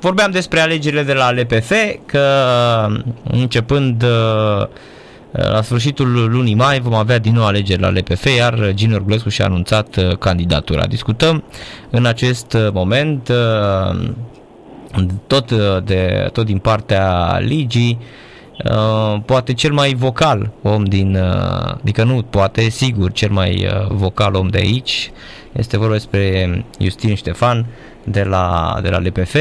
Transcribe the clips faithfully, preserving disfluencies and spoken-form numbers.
Vorbeam despre alegerile de la L P F, că începând la sfârșitul lunii mai vom avea din nou alegeri la L P F, iar Gino Iorgulescu și-a anunțat candidatura. Discutăm în acest moment tot, de, tot din partea ligii, poate cel mai vocal om din, adică nu poate, sigur, cel mai vocal om de aici. Este vorba despre Iustin Ștefan de la, de la L P F,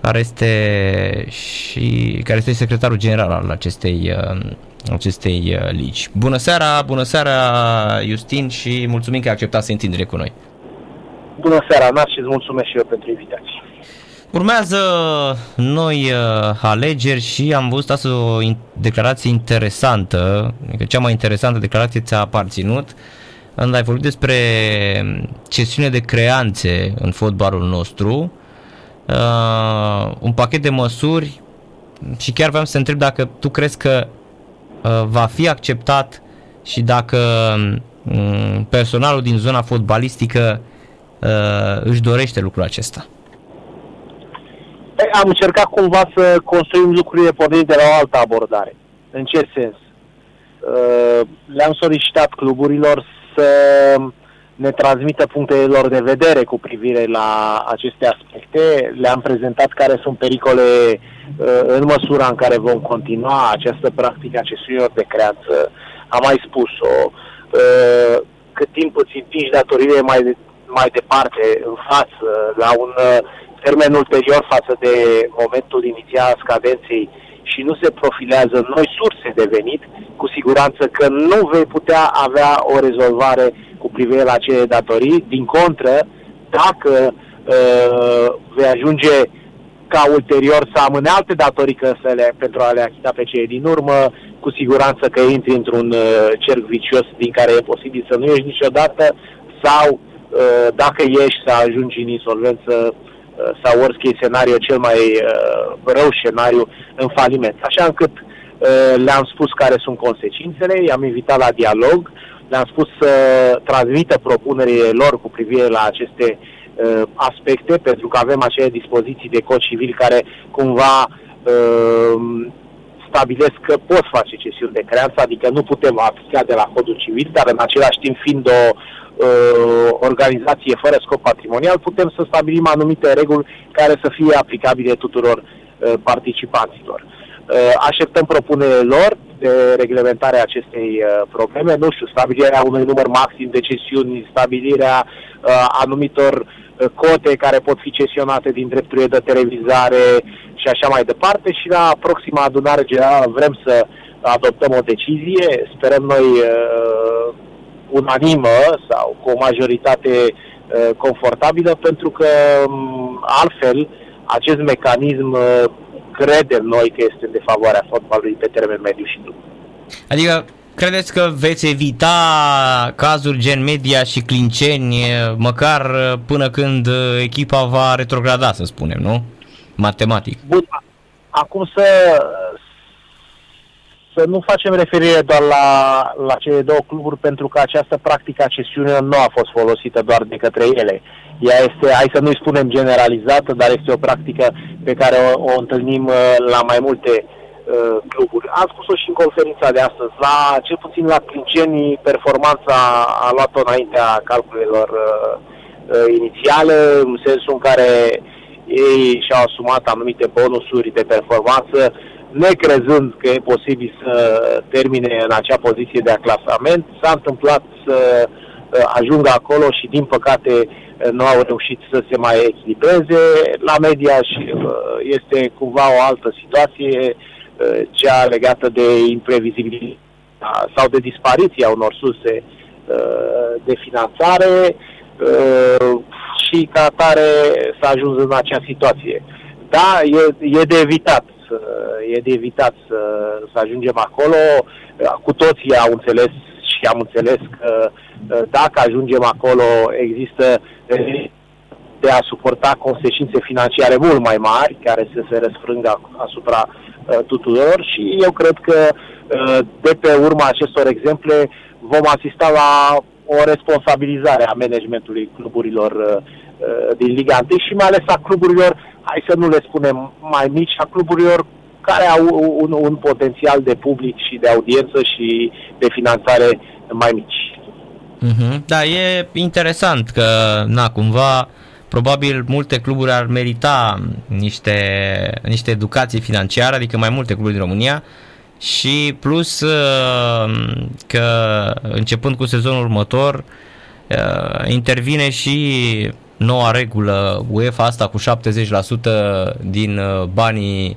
care este și care este secretarul general al acestei, acestei ligi. Bună seara, bună seara Iustin și mulțumim că ai acceptat să întindere cu noi. Bună seara, Narcis, și îți mulțumesc și eu pentru invitație. Urmează noi uh, alegeri și am văzut astăzi o in- declarație interesantă, adică cea mai interesantă declarație ți-a aparținut, când ai vorbit despre cesiune de creanțe în fotbalul nostru, uh, un pachet de măsuri și chiar vreau să te întreb dacă tu crezi că uh, va fi acceptat și dacă um, personalul din zona fotbalistică uh, își dorește lucrul acesta. Am încercat cumva să construim lucrurile pornind de la o altă abordare. În ce sens? Le-am solicitat cluburilor să ne transmită punctele lor de vedere cu privire la aceste aspecte. Le-am prezentat care sunt pericole în măsura în care vom continua această practică a cesiunilor de creanță. Am mai spus-o. Cât timp îți împingi datorile mai, mai departe, în față, la un termen ulterior față de momentul inițial scadenței și nu se profilează noi surse de venit, cu siguranță că nu vei putea avea o rezolvare cu privire la acele datorii. Din contră, dacă uh, vei ajunge ca ulterior să amâne alte datorii că să le, pentru a le achita pe cele din urmă, cu siguranță că intri într-un uh, cerc vicios din care e posibil să nu ieși niciodată sau uh, dacă ieși să ajungi în insolvență sau orice scenariu, cel mai uh, rău scenariu, în faliment. Așa încât uh, le-am spus care sunt consecințele, i-am invitat la dialog, le-am spus să transmită propunerile lor cu privire la aceste uh, aspecte, pentru că avem acele dispoziții de cod civil care cumva uh, stabilesc că pot face cesiuni de creanță, adică nu putem aplica de la codul civil, dar în același timp, fiind o uh, organizație fără scop patrimonial, putem să stabilim anumite reguli care să fie aplicabile tuturor uh, participanților. Uh, așteptăm propunerile lor de reglementare a acestei uh, probleme, nu știu, stabilirea unui număr maxim de cesiuni, stabilirea uh, anumitor uh, cote care pot fi cesionate din drepturile de televizare, și așa mai departe, și la proxima adunare generală vrem să adoptăm o decizie, sperăm noi uh, unanimă sau cu o majoritate uh, confortabilă, pentru că um, altfel acest mecanism uh, credem noi că este de favoarea fotbalului pe termen mediu și lung. Adică credeți că veți evita cazuri gen Media și Clinceni măcar până când echipa va retrograda, să spunem, nu? Matematic. Bun, acum să, să nu facem referire doar la, la cele două cluburi, pentru că această practică a cesiunilor nu a fost folosită doar de către ele. Ea este, hai să nu-i spunem generalizată, dar este o practică pe care o, o întâlnim la mai multe uh, cluburi. Am spus-o și în conferința de astăzi. La, cel puțin la Clinceni, performanța a luat-o înaintea calculelor uh, uh, inițiale, în sensul în care ei și-au asumat anumite bonusuri de performanță, necrezând că e posibil să termine în acea poziție de clasament. S-a întâmplat să ajungă acolo și, din păcate, nu au reușit să se mai echilibreze. La Mediaș este cumva o altă situație, cea legată de imprevizibilitate sau de dispariția unor surse de finanțare, și ca atare s-a ajuns în acea situație. Da, e, e de evitat, e de evitat să, să ajungem acolo. Cu toții au înțeles și am înțeles că dacă ajungem acolo există de a suporta consecințe financiare mult mai mari care să se răsfrângă asupra tuturor, și eu cred că de pe urma acestor exemple vom asista la o responsabilizare a managementului cluburilor uh, din Liga unu și mai ales a cluburilor hai să nu le spunem mai mici, a cluburilor care au un, un potențial de public și de audiență și de finanțare mai mici. Mm-hmm. Da, e interesant că, na, cumva, probabil multe cluburi ar merita niște, niște educații financiare, adică mai multe cluburi din România, și plus că începând cu sezonul următor intervine și noua regulă UEFA asta cu șaptezeci la sută din banii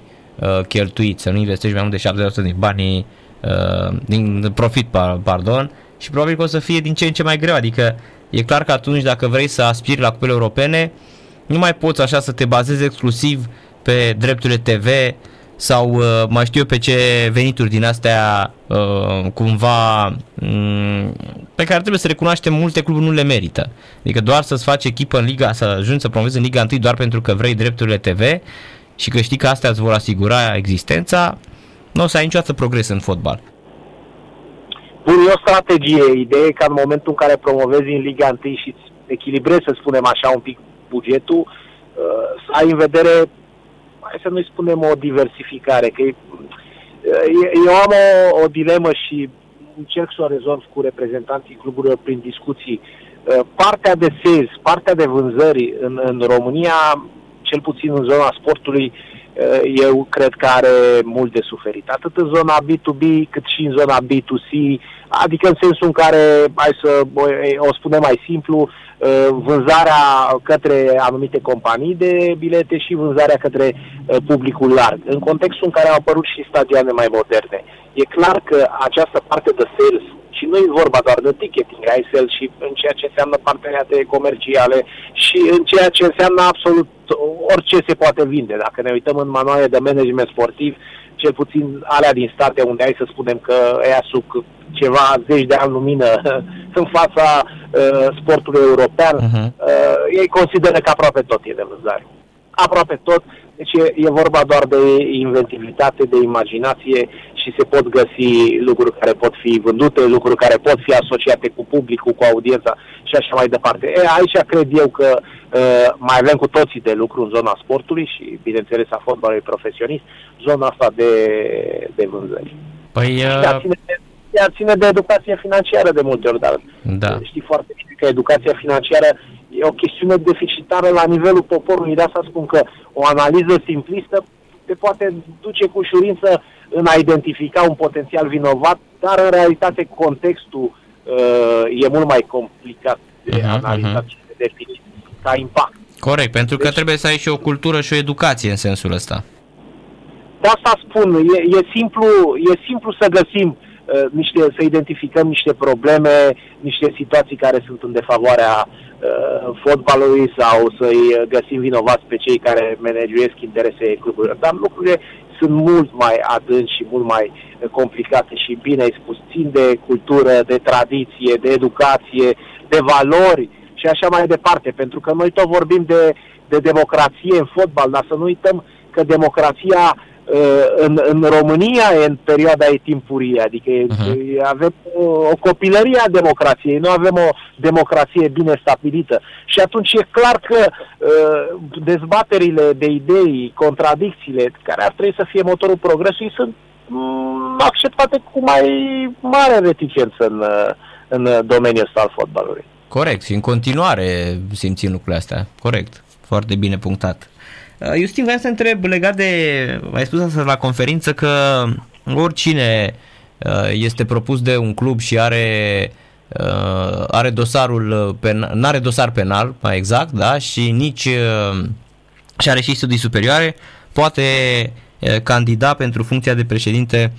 cheltuiți, să nu investești mai mult de șaptezeci la sută din banii, din profit, pardon, și probabil că o să fie din ce în ce mai greu, adică e clar că atunci dacă vrei să aspiri la cupele europene, nu mai poți așa să te bazezi exclusiv pe drepturile T V sau mai știu eu pe ce venituri din astea cumva pe care trebuie să recunoaștem multe cluburi nu le merită. Adică doar să-ți faci echipă în Liga, să ajungi să promovezi în Liga unu doar pentru că vrei drepturile T V și că știi că astea îți vor asigura existența, nu o să ai niciodată progres în fotbal. Bun, e o strategie. Ideea e că în momentul în care promovezi în Liga unu și îți echilibrezi, să spunem așa, un pic bugetul, să ai în vedere, hai să nu-i spunem o diversificare, că e, eu am o, o dilemă și încerc să o rezolv cu reprezentanții cluburilor prin discuții. Partea de sales, partea de vânzări în, în România, cel puțin în zona sportului, eu cred că are mult de suferit, atât în zona B doi B cât și în zona B doi C, adică în sensul în care, hai să o spunem mai simplu, vânzarea către anumite companii de bilete și vânzarea către publicul larg, în contextul în care au apărut și stadioane mai moderne. E clar că această parte de sales, și nu e vorba doar de ticketing, ai sales și în ceea ce înseamnă parteneriate comerciale și în ceea ce înseamnă absolut orice se poate vinde. Dacă ne uităm în manuale de management sportiv, cel puțin alea din state unde ai să spunem că ea suc ceva zeci de ani lumină în fața uh, sportului european, uh-huh. uh, ei consideră că aproape tot e de vânzare. Aproape tot, deci e, e vorba doar de inventivitate, de imaginație și se pot găsi lucruri care pot fi vândute, lucruri care pot fi asociate cu publicul, cu audiența și așa mai departe. E, aici cred eu că uh, mai avem cu toții de lucru în zona sportului și, bineînțeles, a fotbalului profesionist, zona asta de, de vânzări. Păi, uh... iar ține de educația financiară de multe ori, dar da. Știi foarte bine că educația financiară e o chestiune deficitară la nivelul poporului, de asta spun că o analiză simplistă te poate duce cu ușurință în a identifica un potențial vinovat, dar în realitate contextul uh, e mult mai complicat de uh-huh, analizat uh-huh. și de definit ca impact. Corect, pentru deci, că trebuie să ai și o cultură și o educație în sensul ăsta. De asta spun, e, e, simplu, e simplu să găsim Niște, să identificăm niște probleme, niște situații care sunt în defavoarea uh, fotbalului sau să-i găsim vinovați pe cei care manageuiesc interese cluburilor. Dar lucrurile sunt mult mai adânci și mult mai complicate și bine ai spus, țin de cultură, de tradiție, de educație, de valori și așa mai departe. Pentru că noi tot vorbim de, de democrație în fotbal, dar să nu uităm că democrația În, în România e în perioada ei timpurie, adică uh-huh. avem o, o copilărie a democrației, nu avem o democrație bine stabilită. Și atunci e clar că uh, dezbaterile de idei, contradicțiile care ar trebui să fie motorul progresului sunt um, acceptate cu mai mare reticență în, în domeniul ăsta al fotbalului. Corect, și în continuare simțim lucrurile astea. Corect, foarte bine punctat. Iustin, vreau să întreb legat de, ai spus asta la conferință că oricine este propus de un club și are, are dosarul, n-are dosar penal, mai exact, da, și nici și are și studii superioare, poate candida pentru funcția de președinte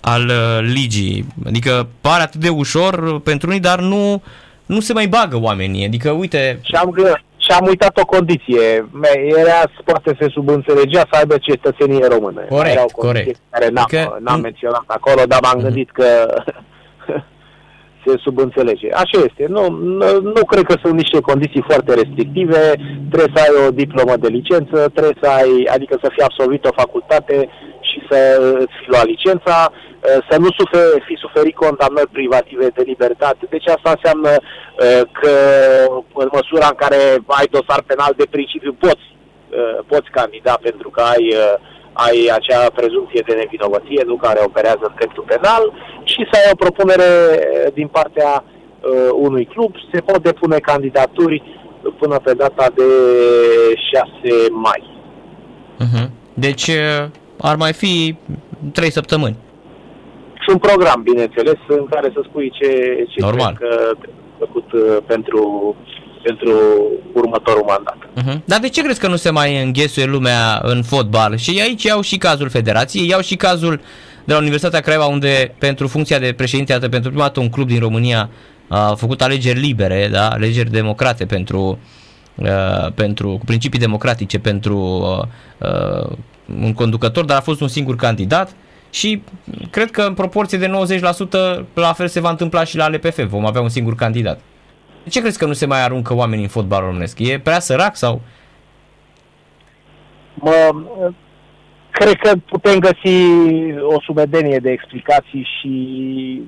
al ligii. Adică pare atât de ușor pentru unii, dar nu, nu se mai bagă oamenii. Adică, uite... Și am gândit. Și am uitat o condiție, era, poate se subînțelegea să aibă cetățenie română. Corect, era o condiție corect. Care n-am, că... n-am menționat acolo, dar m-am mm-hmm. gândit că se subînțelege. Așa este, nu, nu, nu cred că sunt niște condiții foarte restrictive, trebuie să ai o diplomă de licență, trebuie să ai, adică să fii absolvit o facultate și să îți fi luat licența, să nu suferi, fi suferit condamnări privative de libertate. Deci asta înseamnă că în măsura în care ai dosar penal de principiu poți uh, poți candida pentru că ai, uh, ai acea prezumție de nevinovăție, nu, care operează în dreptul penal, și să ai o propunere din partea uh, unui club. Se pot depune candidaturi până pe data de șase mai. Uh-huh. Deci uh, ar mai fi trei săptămâni. Și un program, bineînțeles, în care să spui ce, ce normal că făcut pentru, pentru următorul mandat. Uh-huh. Dar de ce crezi că nu se mai înghesuie lumea în fotbal? Și aici iau și cazul Federației, iau și cazul de la Universitatea Craiova, unde pentru funcția de președinte, atât pentru prima dată un club din România a făcut alegeri libere, da? Alegeri democrate pentru, uh, pentru, cu principii democratice pentru uh, uh, un conducător, dar a fost un singur candidat. Și cred că în proporție de nouăzeci la sută la fel se va întâmpla și la L P F, vom avea un singur candidat. De ce crezi că nu se mai aruncă oamenii în fotbalul românesc? E prea sărac sau? Mă, cred că putem găsi o sumedenie de explicații și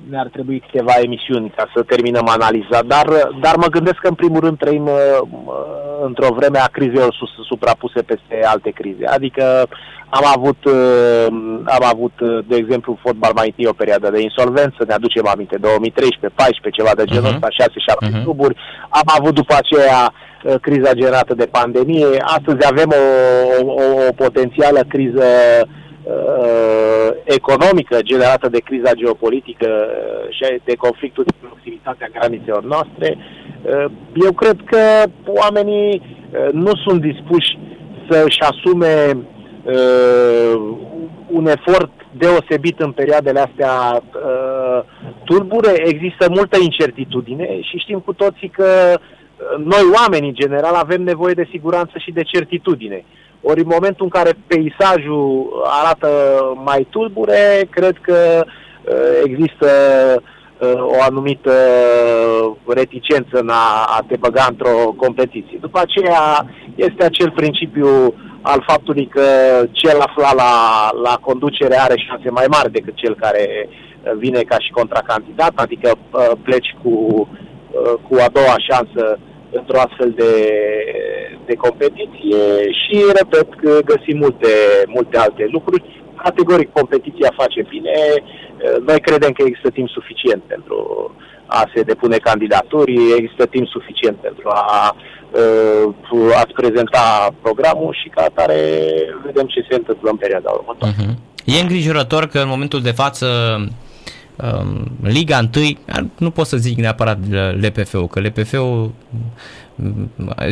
ne-ar trebui câteva emisiuni ca să terminăm analiza, dar, dar mă gândesc că în primul rând trăim într-o vreme a crizelor suprapuse peste alte crize. Adică am avut, am avut, de exemplu, în fotbal mai întâi o perioadă de insolvență, ne aducem aminte, două mii treisprezece, paisprezece, ceva de genul ăsta, șase șapte uh-huh. cluburi. Am avut după aceea criza generată de pandemie. Astăzi avem o, o, o potențială criză uh, economică generată de criza geopolitică și de conflictul din proximitatea granițelor noastre. Uh, eu cred că oamenii uh, nu sunt dispuși să-și asume Uh, un efort deosebit în perioadele astea uh, tulbure. Există multă incertitudine și știm cu toții că noi, oamenii, în general, avem nevoie de siguranță și de certitudine. Ori în momentul în care peisajul arată mai tulbure, cred că uh, există uh, o anumită reticență în a, a te băga într-o competiție. După aceea este acel principiu al faptului că cel aflat la, la conducere are șanse mai mari decât cel care vine ca și contracandidat, adică pleci cu, cu a doua șansă într-o astfel de, de competiție și, repet, că găsim multe, multe alte lucruri. Categoric, competiția face bine. Noi credem că există timp suficient pentru a se depune candidaturi, există timp suficient pentru a ați prezenta programul și ca atare vedem ce se întâmplă în perioada următoare. Uh-huh. E îngrijorător că în momentul de față um, Liga unu, nu pot să zic neapărat L P F-ul, că L P F-ul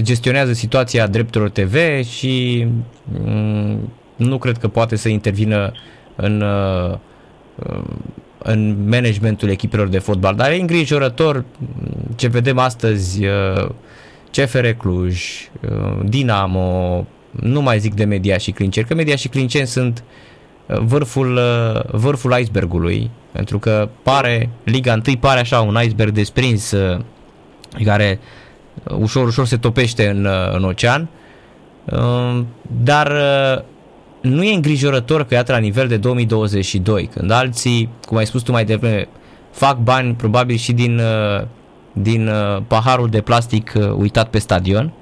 gestionează situația drepturilor T V și um, nu cred că poate să intervină în uh, în managementul echipelor de fotbal, dar e îngrijorător ce vedem astăzi. uh, C F R Cluj, Dinamo, nu mai zic de Media și Clinceni, că Media și Clinceni sunt vârful, vârful icebergului, pentru că pare, Liga unu pare așa un iceberg desprins care ușor, ușor se topește în, în ocean, dar nu e îngrijorător că iată la nivel de două mii douăzeci și doi, când alții, cum ai spus tu mai devreme, fac bani probabil și din din paharul de plastic uitat pe stadion,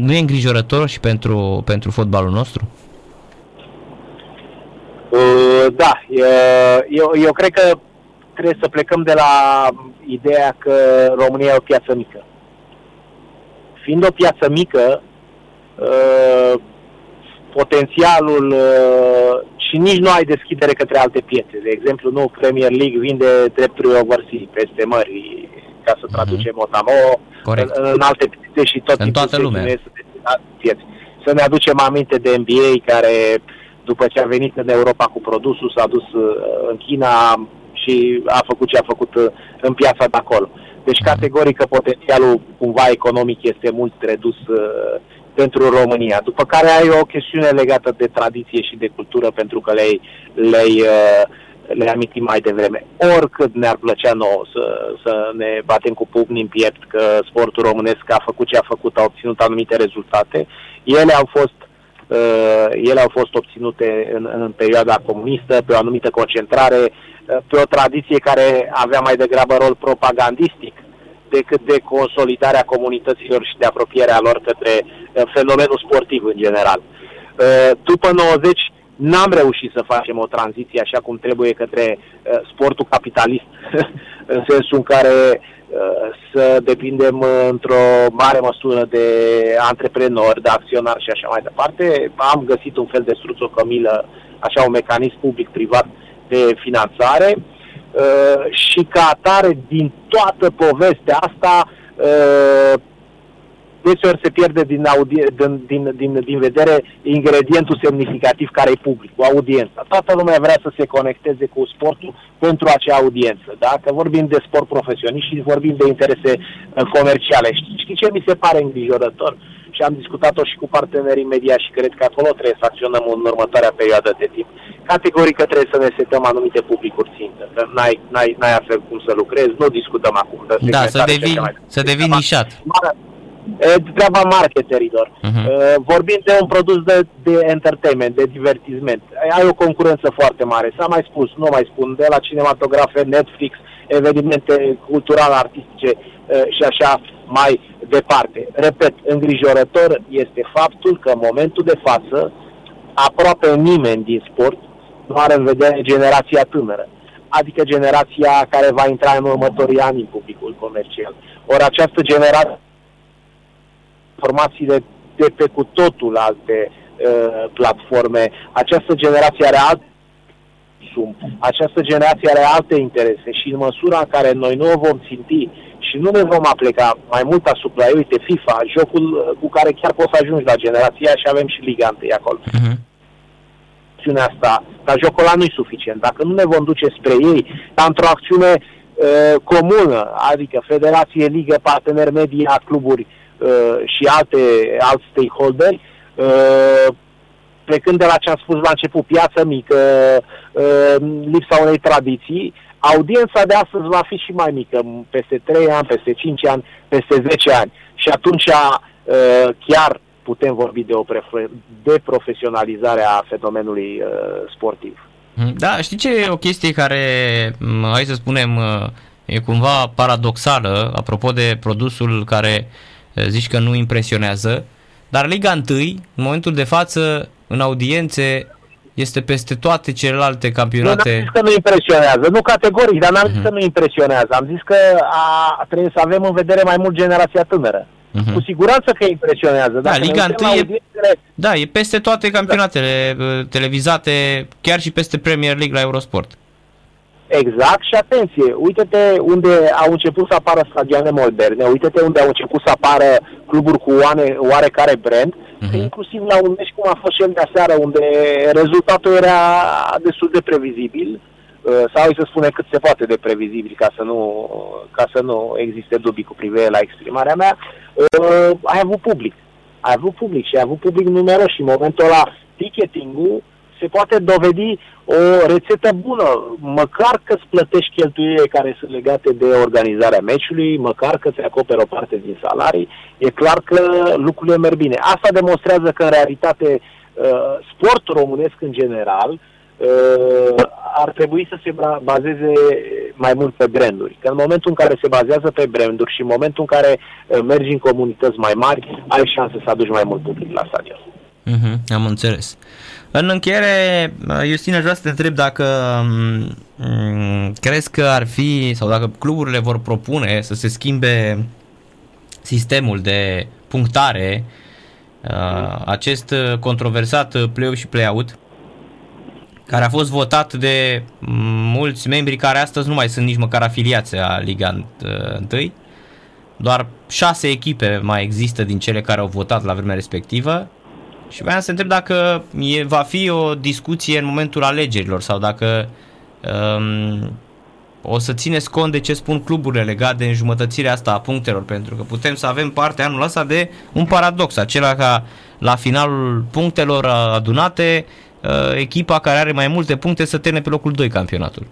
nu e îngrijorător și pentru, pentru fotbalul nostru? Da, eu, eu cred că trebuie să plecăm de la ideea că România e o piață mică. Fiind o piață mică, potențialul și nici nu ai deschidere către alte piețe. De exemplu, nu, Premier League vinde drepturi overseas peste mări, ca să traducem mm-hmm. Otamo, în, în alte piețe și tot în tipul de piețe. Să ne aducem aminte de N B A, care după ce a venit în Europa cu produsul, s-a dus în China și a făcut ce a făcut în piața de acolo. Deci, mm-hmm. categoric, că potențialul cumva economic este mult redus pentru România, după care ai o chestiune legată de tradiție și de cultură, pentru că le-ai, le-ai, le-ai amintit mai devreme. Oricât ne-ar plăcea nouă să, să ne batem cu pumnii în piept că sportul românesc a făcut ce a făcut, a obținut anumite rezultate, ele au fost, ele au fost obținute în, în perioada comunistă, pe o anumită concentrare, pe o tradiție care avea mai degrabă rol propagandistic decât de consolidarea comunităților și de apropierea lor către fenomenul sportiv în general. După nouăzeci n-am reușit să facem o tranziție așa cum trebuie către sportul capitalist, în sensul în care să depindem într-o mare măsură de antreprenori, de acționari și așa mai departe. Am găsit un fel de struțocămilă, așa un mecanism public-privat de finanțare și ca atare din toată povestea asta deseori se pierde din, audi- din, din, din, din vedere ingredientul semnificativ care e publicul, audiența. Toată lumea vrea să se conecteze cu sportul pentru acea audiență. Dacă vorbim de sport profesionist și vorbim de interese comerciale, știi, știi ce mi se pare îngrijorător? Și am discutat-o și cu partenerii media și cred că acolo trebuie să acționăm în următoarea perioadă de timp. Categoric că trebuie să ne setăm anumite publicuri țintă. N-ai, n-ai, n-ai astfel cum să lucrezi, nu discutăm acum. Da, să devii, să devii nișat. Treaba marketerilor. Uh-huh. Vorbim de un produs de, de entertainment, de divertisment. Ai o concurență foarte mare. S-a mai spus, nu mai spun, de la cinematografe, Netflix, evenimente culturale, artistice și așa mai departe. Repet, îngrijorător este faptul că în momentul de față aproape nimeni din sport nu are în vedere generația tânără. Adică generația care va intra în următorii ani în publicul comercial. Ori această generație informațiile de pe cu totul alte uh, platforme. Această generație are alte sum, această generație are alte interese și în măsura în care noi nu o vom ținti și nu ne vom apleca mai mult asupra, uite, FIFA, jocul cu care chiar poți să ajungi la generația și avem și Liga unu acolo. Uh-huh. Asta, dar jocul ăla nu-i suficient. Dacă nu ne vom duce spre ei, dar într-o acțiune uh, comună, adică federație, ligă, parteneri media, cluburi, și alte, alți stakeholderi, plecând de la ce am spus la început, piață mică, lipsa unei tradiții, audiența de astăzi va fi și mai mică, peste trei ani, peste cinci ani, peste zece ani. Și atunci chiar putem vorbi de o deprofesionalizare a fenomenului sportiv. Da, știi ce e o chestie care, hai să spunem, e cumva paradoxală, apropo de produsul care zici că nu impresionează, dar Liga unu, în momentul de față, în audiențe, este peste toate celelalte campionate. Nu, n-am zis că nu impresionează, nu categoric, dar n-am uh-huh. zis că nu impresionează. Am zis că a, trebuie să avem în vedere mai mult generația tânără. Uh-huh. Cu siguranță că impresionează. Da, Liga unu audiențele... da, e peste toate campionatele da. televizate, chiar și peste Premier League la Eurosport. Exact, și atenție, uite-te unde au început să apară stadioane moderne, uite-te unde au început să apară cluburi cu oarecare brand, uh-huh. inclusiv la un meci cum a fost cel de aseară, unde rezultatul era destul de previzibil, sau să spune cât se poate de previzibil, ca să nu, ca să nu existe dubii cu privire la exprimarea mea, ai avut public, ai avut public și ai avut public numeros și în momentul ăla ticketing-ul se poate dovedi o rețetă bună, măcar că îți plătești cheltuielile care sunt legate de organizarea meciului, măcar că îți acoperi o parte din salarii, e clar că lucrurile merg bine. Asta demonstrează că, în realitate, sportul românesc în general ar trebui să se bazeze mai mult pe branduri. Că în momentul în care se bazează pe branduri și în momentul în care mergi în comunități mai mari, ai șanse să aduci mai mult public la stadion. Mm-hmm, am înțeles. În încheiere, Iustin, aș vrea să te întreb dacă m- crezi că ar fi, sau dacă cluburile vor propune să se schimbe sistemul de punctare, a, acest controversat play-off și play-out, care a fost votat de mulți membri care astăzi nu mai sunt nici măcar afiliați la Liga unu. Doar șase echipe mai există din cele care au votat la vremea respectivă. Și vreau să te întreb dacă e, va fi o discuție în momentul alegerilor sau dacă um, o să țineți cont de ce spun cluburile legat de înjumătățirea asta a punctelor, pentru că putem să avem parte anul ăsta de un paradox, acela ca la finalul punctelor adunate uh, echipa care are mai multe puncte să termine pe locul doi campionatul.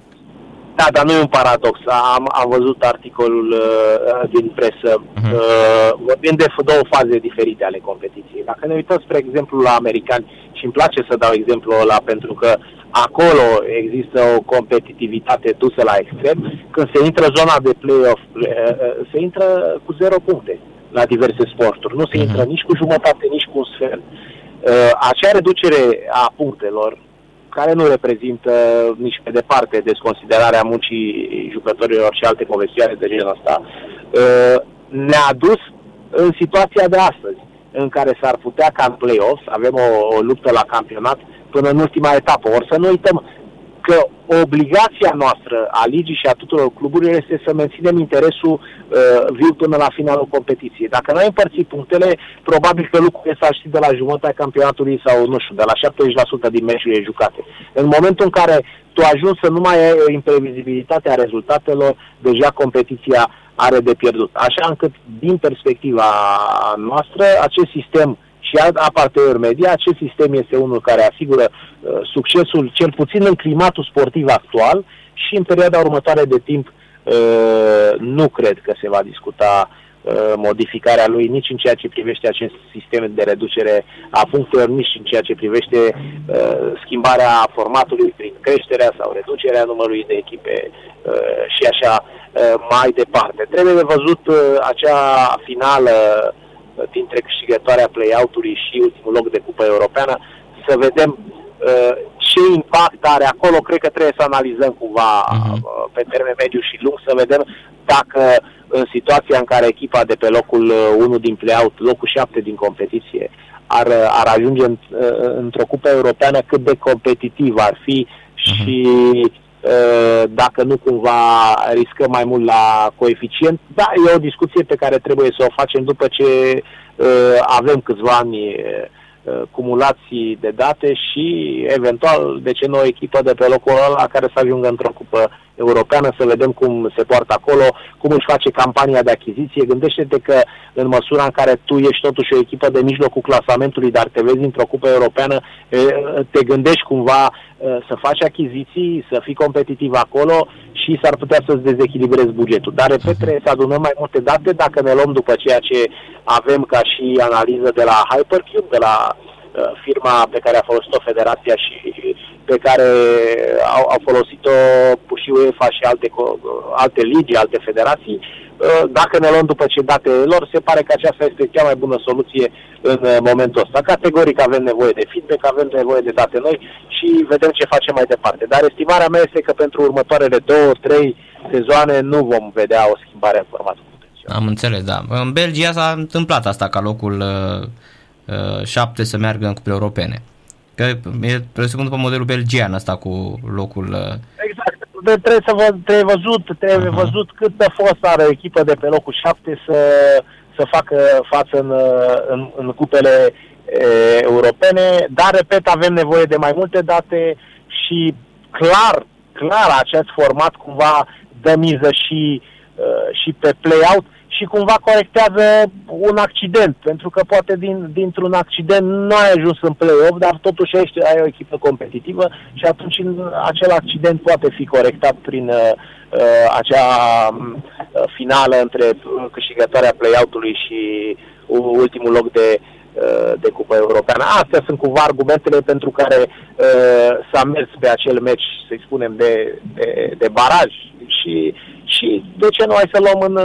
Da, dar nu e un paradox. Am, am văzut articolul uh, din presă. Uh-huh. Uh, vorbim de două faze diferite ale competiției. Dacă ne uităm, spre exemplu, la americani și îmi place să dau exemplul ăla pentru că acolo există o competitivitate dusă la extrem, când se intră zona de play-off, se intră cu zero puncte la diverse sporturi, nu se intră nici cu jumătate, nici cu un sfert. Acea reducere a punctelor, care nu reprezintă nici pe departe desconsiderarea muncii jucătorilor și alte povestioare de genul ăsta, ne-a dus în situația de astăzi, în care s-ar putea ca în play-offs, avem o, o luptă la campionat până în ultima etapă. Or să nu uităm că obligația noastră a ligii și a tuturor cluburilor este să menținem interesul uh, viu până la finalul competiției. Dacă noi împărțim punctele, probabil că lucrurile s-ar ști de la jumătatea campionatului sau, nu știu, de la șaptezeci la sută din meciurile jucate. În momentul în care tu ajungi să nu mai ai o imprevizibilitate a rezultatelor, deja competiția are de pierdut. Așa încât, din perspectiva noastră, acest sistem și aparteior media, acest sistem este unul care asigură uh, succesul, cel puțin în climatul sportiv actual, și în perioada următoare de timp uh, nu cred că se va discuta uh, modificarea lui nici în ceea ce privește acest sistem de reducere a punctelor, nici în ceea ce privește uh, schimbarea formatului prin creșterea sau reducerea numărului de echipe uh, și așa uh, mai departe. Trebuie de văzut uh, acea finală dintre câștigătoarea play-out-ului și ultimul loc de Cupa Europeană, să vedem uh, ce impact are acolo. Cred că trebuie să analizăm cumva uh-huh. pe termen mediu și lung, să vedem dacă în situația în care echipa de pe locul unu din play-out, locul șapte din competiție, ar, ar ajunge în, uh, într-o Cupa Europeană, cât de competitiv ar fi uh-huh. și dacă nu cumva riscăm mai mult la coeficient. Da, e o discuție pe care trebuie să o facem după ce uh, avem câțiva ani uh, cumulații de date și eventual, de ce nu, o echipă de pe locul ăla care să ajungă într-o Cupă Europeană, să vedem cum se poartă acolo, cum își face campania de achiziție. Gândește-te că în măsura în care tu ești totuși o echipă de mijlocul clasamentului, dar te vezi într-o Cupă Europeană, te gândești cumva să faci achiziții, să fii competitiv acolo și s-ar putea să-ți dezechilibrezi bugetul. Dar, repet, trebuie să adunăm mai multe date dacă ne luăm după ceea ce avem ca și analiză de la Hypercube, de la firma pe care a folosit-o federația și pe care au, au folosit-o și UEFA și alte, alte ligi, alte federații. Dacă ne luăm după ce date lor, se pare că aceasta este cea mai bună soluție în momentul ăsta. Categoric avem nevoie de feedback, avem nevoie de date noi și vedem ce facem mai departe. Dar estimarea mea este că pentru următoarele două, trei sezoane nu vom vedea o schimbare în formatul potențial. Am înțeles, da. În Belgia s-a întâmplat asta, ca locul șapte să meargă în cupele europene. Că e presupun după modelul belgian asta cu locul... Exact. De, trebuie să vă, trebuie văzut, trebuie uh-huh. văzut cât de fost are echipă de pe locul șapte să, să facă față în, în, în cupele e, europene. Dar, repet, avem nevoie de mai multe date și clar, clar acest format cumva dă miză și, și pe play-out și cumva corectează un accident, pentru că poate din, dintr-un accident nu ai ajuns în play-off, dar totuși ești, ai o echipă competitivă și atunci acel accident poate fi corectat prin uh, acea uh, finală între câștigătoarea play-out-ului și ultimul loc de, uh, de Cupa Europeană. Astea sunt cumva argumentele pentru care uh, s-a mers pe acel meci, să-i spunem, de, de, de baraj și... Și de ce nu ai să luăm în,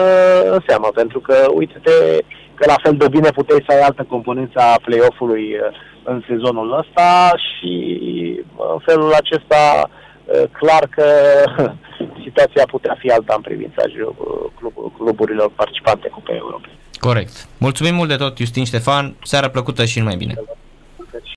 în seamă? Pentru că uite-te că la fel de bine puteai să ai altă componență a play-off-ului în sezonul ăsta și în felul acesta clar că situația putea fi alta în privința club- cluburilor participante cu pe Europa. Corect. Mulțumim mult de tot, Iustin Ștefan. Seară plăcută și numai bine!